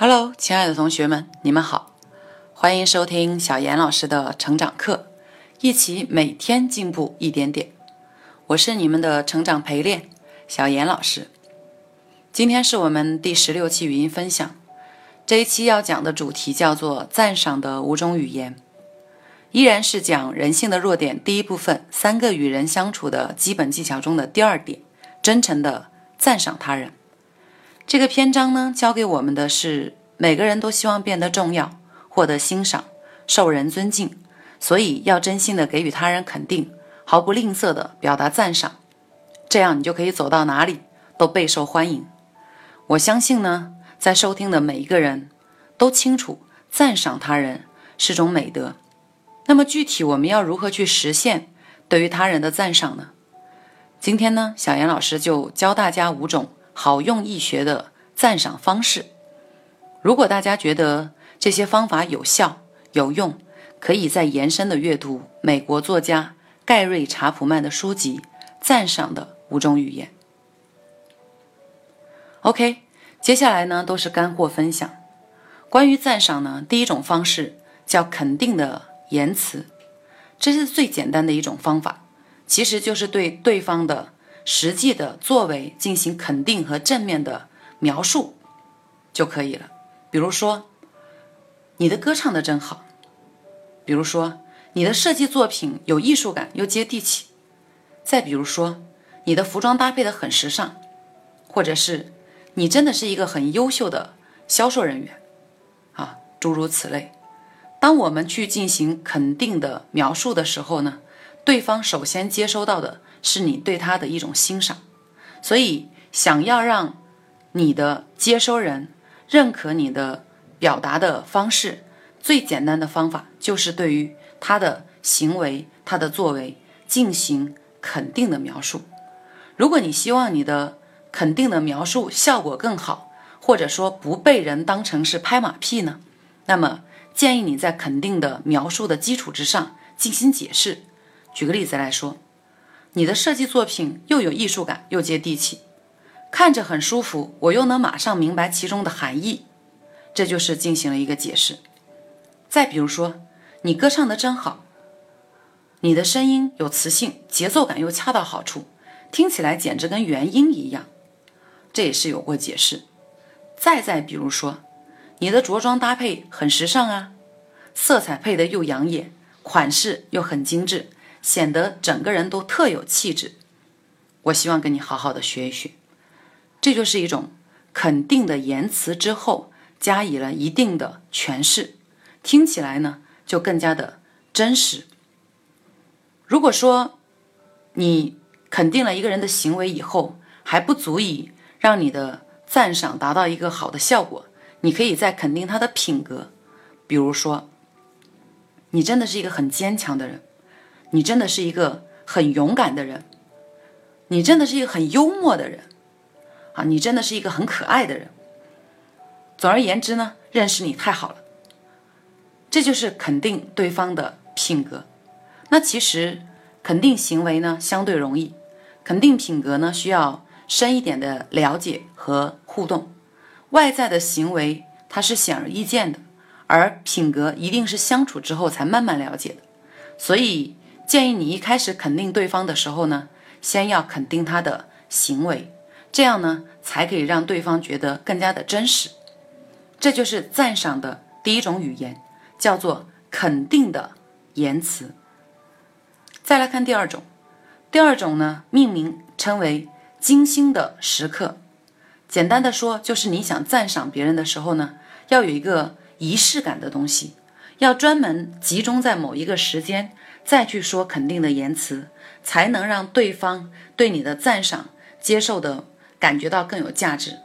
Hello， 亲爱的同学们，你们好，欢迎收听小妍老师的成长课，一起每天进步一点点。我是你们的成长陪练小妍老师。今天是我们第16期语音分享，这一期要讲的主题叫做赞赏的五种语言，依然是讲人性的弱点第一部分三个与人相处的基本技巧中的第二点，真诚的赞赏他人。这个篇章呢，教给我们的是每个人都希望变得重要，获得欣赏，受人尊敬，所以要真心的给予他人肯定，毫不吝啬的表达赞赏，这样你就可以走到哪里都备受欢迎。我相信呢，在收听的每一个人都清楚赞赏他人是种美德。那么具体我们要如何去实现对于他人的赞赏呢？今天呢，小妍老师就教大家五种好用易学的赞赏方式。如果大家觉得这些方法有效有用，可以再延伸的阅读美国作家盖瑞·查普曼的书籍《赞赏的五种语言》。OK， 接下来呢都是干货分享。关于赞赏呢，第一种方式叫肯定的言辞，这是最简单的一种方法，其实就是对对方的实际的作为进行肯定和正面的描述就可以了。比如说，你的歌唱得真好，比如说，你的设计作品有艺术感又接地气，再比如说，你的服装搭配得很时尚，或者是你真的是一个很优秀的销售人员啊，诸如此类。当我们去进行肯定的描述的时候呢，对方首先接收到的是你对他的一种欣赏，所以想要让你的接收人认可你的表达的方式，最简单的方法就是对于他的行为、他的作为进行肯定的描述。如果你希望你的肯定的描述效果更好，或者说不被人当成是拍马屁呢，那么建议你在肯定的描述的基础之上进行解释。举个例子来说，你的设计作品又有艺术感又接地气，看着很舒服，我又能马上明白其中的含义，这就是进行了一个解释。再比如说，你歌唱得真好，你的声音有磁性，节奏感又恰到好处，听起来简直跟原音一样，这也是有过解释。再比如说，你的着装搭配很时尚啊，色彩配得又养眼，款式又很精致，显得整个人都特有气质，我希望跟你好好的学一学。这就是一种肯定的言辞之后加以了一定的诠释，听起来呢就更加的真实。如果说你肯定了一个人的行为以后还不足以让你的赞赏达到一个好的效果，你可以再肯定他的品格，比如说，你真的是一个很坚强的人，你真的是一个很勇敢的人，你真的是一个很幽默的人啊，你真的是一个很可爱的人。总而言之呢，认识你太好了。这就是肯定对方的品格。那其实肯定行为呢相对容易，肯定品格呢需要深一点的了解和互动。外在的行为它是显而易见的，而品格一定是相处之后才慢慢了解的。所以建议你一开始肯定对方的时候呢，先要肯定他的行为，这样呢才可以让对方觉得更加的真实。这就是赞赏的第一种语言，叫做肯定的言辞。再来看第二种，第二种呢命名称为精心的时刻。简单的说，就是你想赞赏别人的时候呢，要有一个仪式感的东西，要专门集中在某一个时间再去说肯定的言辞，才能让对方对你的赞赏接受的感觉到更有价值。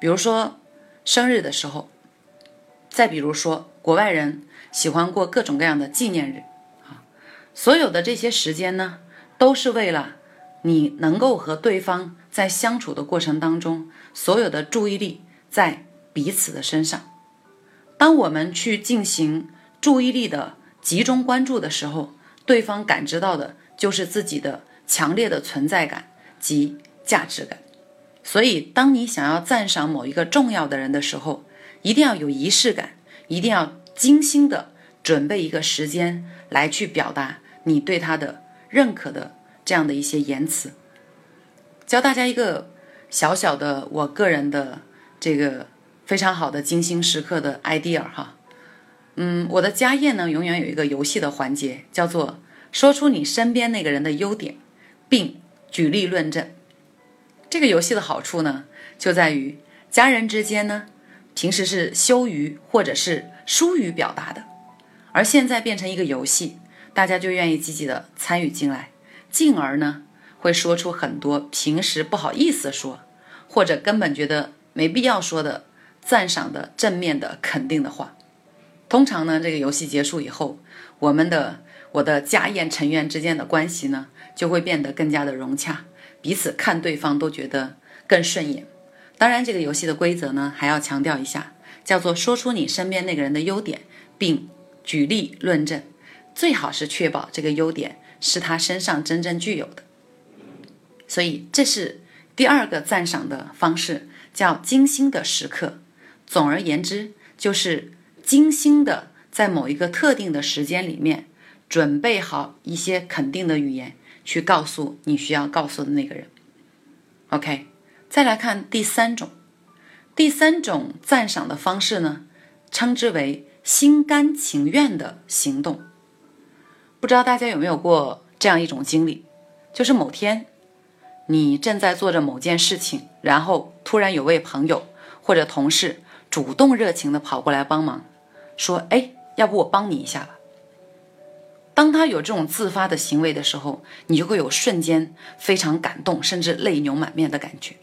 比如说生日的时候，再比如说国外人喜欢过各种各样的纪念日，所有的这些时间呢，都是为了你能够和对方在相处的过程当中，所有的注意力在彼此的身上。当我们去进行注意力的集中关注的时候，对方感知到的就是自己的强烈的存在感及价值感。所以当你想要赞赏某一个重要的人的时候，一定要有仪式感，一定要精心的准备一个时间来去表达你对他的认可的这样的一些言辞。教大家一个小小的我个人的这个非常好的精心时刻的 idea 哈，我的家宴呢永远有一个游戏的环节，叫做说出你身边那个人的优点，并举例论证。这个游戏的好处呢，就在于家人之间呢，平时是羞于或者是疏于表达的，而现在变成一个游戏，大家就愿意积极的参与进来，进而呢会说出很多平时不好意思说，或者根本觉得没必要说的赞赏的正面的肯定的话。通常呢这个游戏结束以后，我的家宴成员之间的关系呢就会变得更加的融洽，彼此看对方都觉得更顺眼。当然这个游戏的规则呢还要强调一下，叫做说出你身边那个人的优点并举例论证，最好是确保这个优点是他身上真正具有的。所以这是第二个赞赏的方式，叫精心的时刻。总而言之，就是精心的在某一个特定的时间里面准备好一些肯定的语言，去告诉你需要告诉的那个人。 OK， 再来看第三种赞赏的方式呢，称之为心甘情愿的行动。不知道大家有没有过这样一种经历，就是某天你正在做着某件事情，然后突然有位朋友或者同事主动热情地跑过来帮忙，说要不我帮你一下吧。当他有这种自发的行为的时候，你就会有瞬间非常感动，甚至泪流满面的感觉。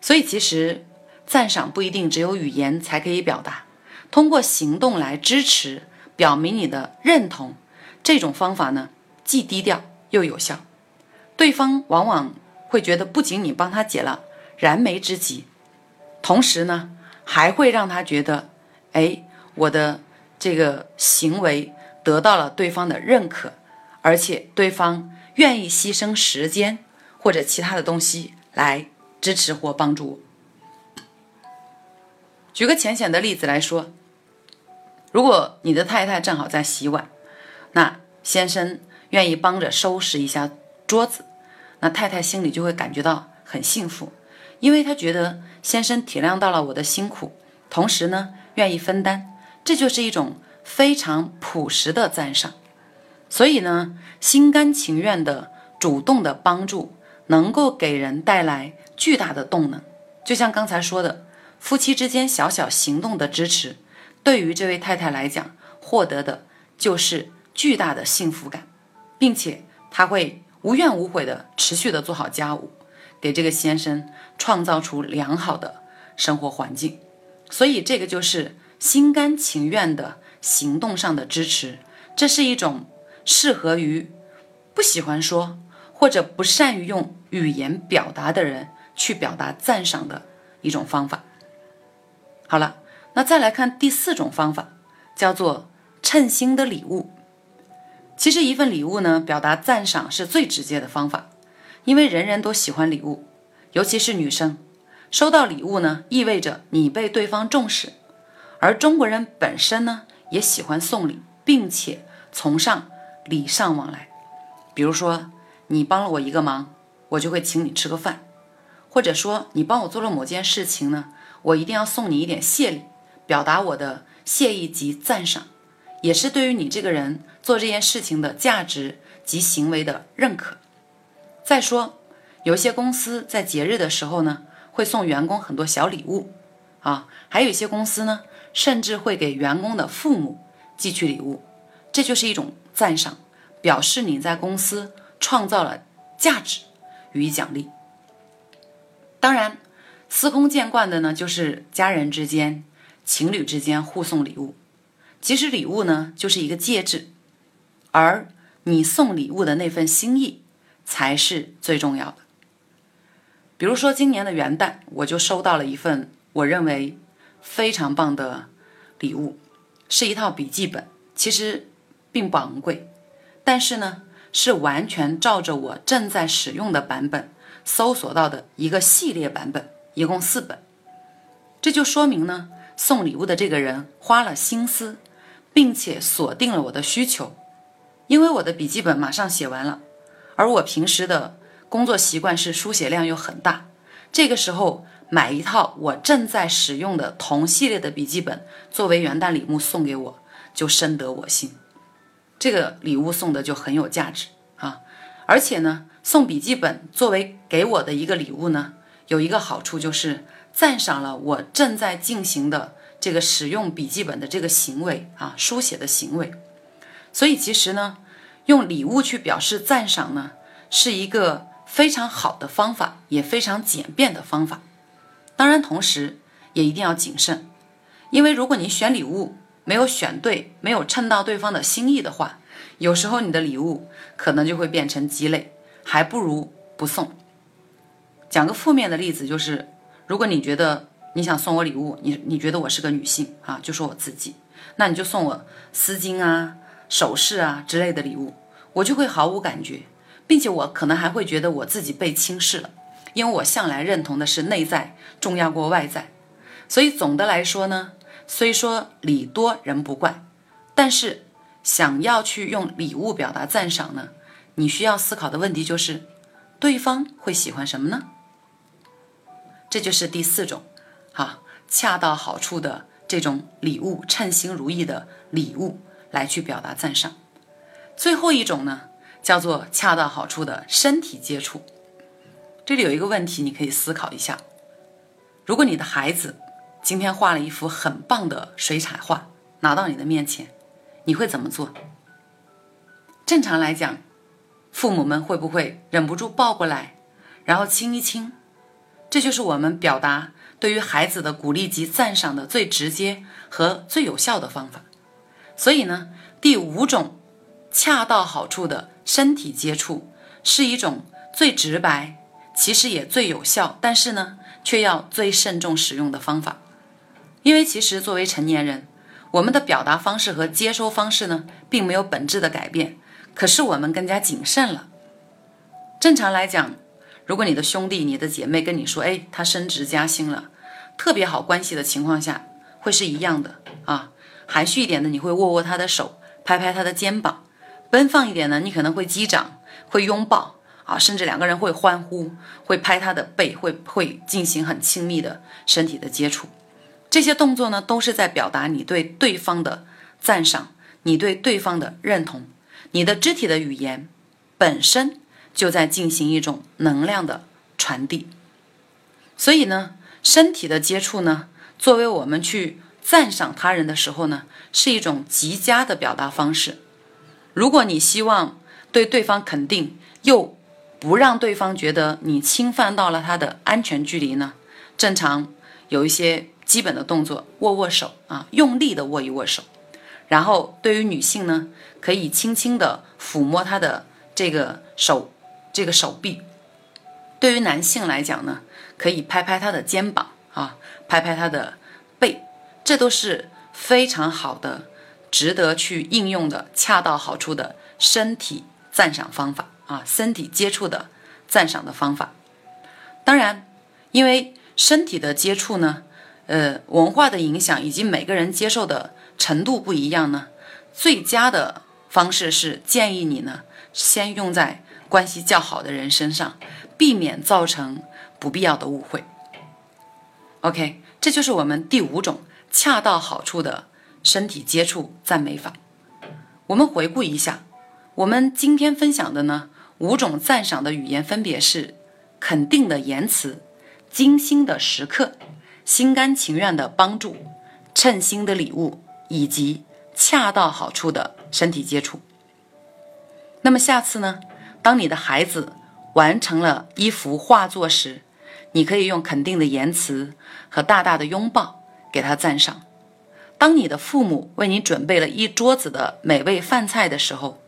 所以其实赞赏不一定只有语言才可以表达，通过行动来支持表明你的认同，这种方法呢既低调又有效。对方往往会觉得不仅你帮他解了燃眉之急，同时呢还会让他觉得我的这个行为得到了对方的认可，而且对方愿意牺牲时间或者其他的东西来支持或帮助我。举个浅显的例子来说，如果你的太太正好在洗碗，那先生愿意帮着收拾一下桌子，那太太心里就会感觉到很幸福，因为她觉得先生体谅到了我的辛苦，同时呢愿意分担，这就是一种非常朴实的赞赏。所以呢，心甘情愿的主动的帮助能够给人带来巨大的动能。就像刚才说的，夫妻之间小小行动的支持，对于这位太太来讲，获得的就是巨大的幸福感，并且她会无怨无悔的持续的做好家务，给这个先生创造出良好的生活环境。所以这个就是心甘情愿的行动上的支持，这是一种适合于不喜欢说或者不善于用语言表达的人去表达赞赏的一种方法。好了，那再来看第四种方法，叫做称心的礼物。其实一份礼物呢，表达赞赏是最直接的方法，因为人人都喜欢礼物，尤其是女生。收到礼物呢，意味着你被对方重视，而中国人本身呢，也喜欢送礼，并且崇尚礼尚往来。比如说，你帮了我一个忙，我就会请你吃个饭；或者说，你帮我做了某件事情呢，我一定要送你一点谢礼，表达我的谢意及赞赏，也是对于你这个人做这件事情的价值及行为的认可。再说，有些公司在节日的时候呢，会送员工很多小礼物啊，还有一些公司呢，甚至会给员工的父母寄去礼物，这就是一种赞赏，表示你在公司创造了价值，予以奖励。当然，司空见惯的呢，就是家人之间、情侣之间互送礼物。其实礼物呢就是一个介质，而你送礼物的那份心意才是最重要的。比如说今年的元旦，我就收到了一份我认为非常棒的礼物，是一套笔记本，其实并不昂贵，但是呢是完全照着我正在使用的版本搜索到的一个系列版本，一共4本。这就说明呢送礼物的这个人花了心思，并且锁定了我的需求。因为我的笔记本马上写完了，而我平时的工作习惯是书写量又很大，这个时候买一套我正在使用的同系列的笔记本作为元旦礼物送给我，就深得我心。这个礼物送的就很有价值啊！而且呢，送笔记本作为给我的一个礼物呢，有一个好处就是赞赏了我正在进行的这个使用笔记本的这个行为啊，书写的行为。所以其实呢，用礼物去表示赞赏呢，是一个非常好的方法，也非常简便的方法。当然同时也一定要谨慎，因为如果你选礼物没有选对，没有衬到对方的心意的话，有时候你的礼物可能就会变成鸡肋，还不如不送。讲个负面的例子，就是如果你觉得你想送我礼物，你觉得我是个女性啊，就说我自己，那你就送我丝巾啊、首饰啊之类的礼物，我就会毫无感觉，并且我可能还会觉得我自己被轻视了，因为我向来认同的是内在重要过外在。所以总的来说呢，虽说礼多人不怪，但是想要去用礼物表达赞赏呢，你需要思考的问题就是对方会喜欢什么呢？这就是第四种恰到好处的这种礼物，称心如意的礼物来去表达赞赏。最后一种呢，叫做恰到好处的身体接触。这里有一个问题，你可以思考一下。如果你的孩子今天画了一幅很棒的水彩画，拿到你的面前，你会怎么做？正常来讲，父母们会不会忍不住抱过来，然后亲一亲？这就是我们表达对于孩子的鼓励及赞赏的最直接和最有效的方法。所以呢，第五种恰到好处的身体接触是一种最直白，其实也最有效，但是呢却要最慎重使用的方法。因为其实作为成年人，我们的表达方式和接收方式呢并没有本质的改变，可是我们更加谨慎了。正常来讲，如果你的兄弟你的姐妹跟你说，哎，他升职加薪了，特别好关系的情况下会是一样的啊。含蓄一点的，你会握握他的手，拍拍他的肩膀；奔放一点呢，你可能会击掌，会拥抱啊，甚至两个人会欢呼，会拍他的背，会进行很亲密的身体的接触。这些动作呢，都是在表达你对对方的赞赏，你对对方的认同。你的肢体的语言本身就在进行一种能量的传递。所以呢，身体的接触呢，作为我们去赞赏他人的时候呢，是一种极佳的表达方式。如果你希望对对方肯定，又不让对方觉得你侵犯到了他的安全距离呢，正常有一些基本的动作，握握手啊，用力的握一握手。然后对于女性呢，可以轻轻的抚摸她的这个手臂。对于男性来讲呢，可以拍拍他的肩膀啊，拍拍他的背。这都是非常好的，值得去应用的恰到好处的身体赞赏方法啊，身体接触的赞赏的方法。当然，因为身体的接触呢，文化的影响以及每个人接受的程度不一样呢，最佳的方式是建议你呢，先用在关系较好的人身上，避免造成不必要的误会。OK， 这就是我们第五种恰到好处的身体接触赞美法。我们回顾一下，我们今天分享的呢五种赞赏的语言分别是：肯定的言辞、精心的时刻、心甘情愿的帮助、称心的礼物，以及恰到好处的身体接触。那么下次呢，当你的孩子完成了一幅画作时，你可以用肯定的言辞和大大的拥抱给他赞赏。当你的父母为你准备了一桌子的美味饭菜的时候，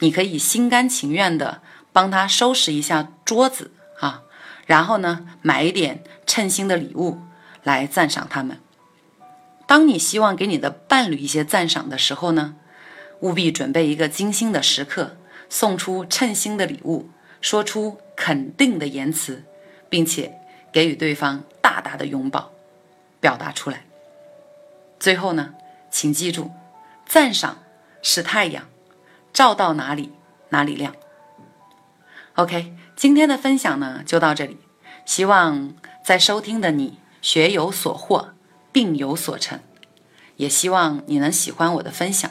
你可以心甘情愿的帮他收拾一下桌子啊，然后呢，买一点称心的礼物来赞赏他们。当你希望给你的伴侣一些赞赏的时候呢，务必准备一个精心的时刻，送出称心的礼物，说出肯定的言辞，并且给予对方大大的拥抱，表达出来。最后呢，请记住，赞赏是太阳，照到哪里，哪里亮。OK， 今天的分享呢就到这里，希望在收听的你学有所获，并有所成，也希望你能喜欢我的分享。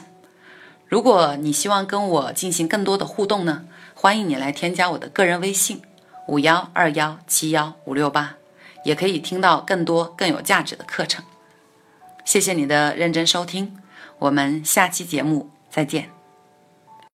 如果你希望跟我进行更多的互动呢，欢迎你来添加我的个人微信5121715668，也可以听到更多更有价值的课程。谢谢你的认真收听，我们下期节目再见。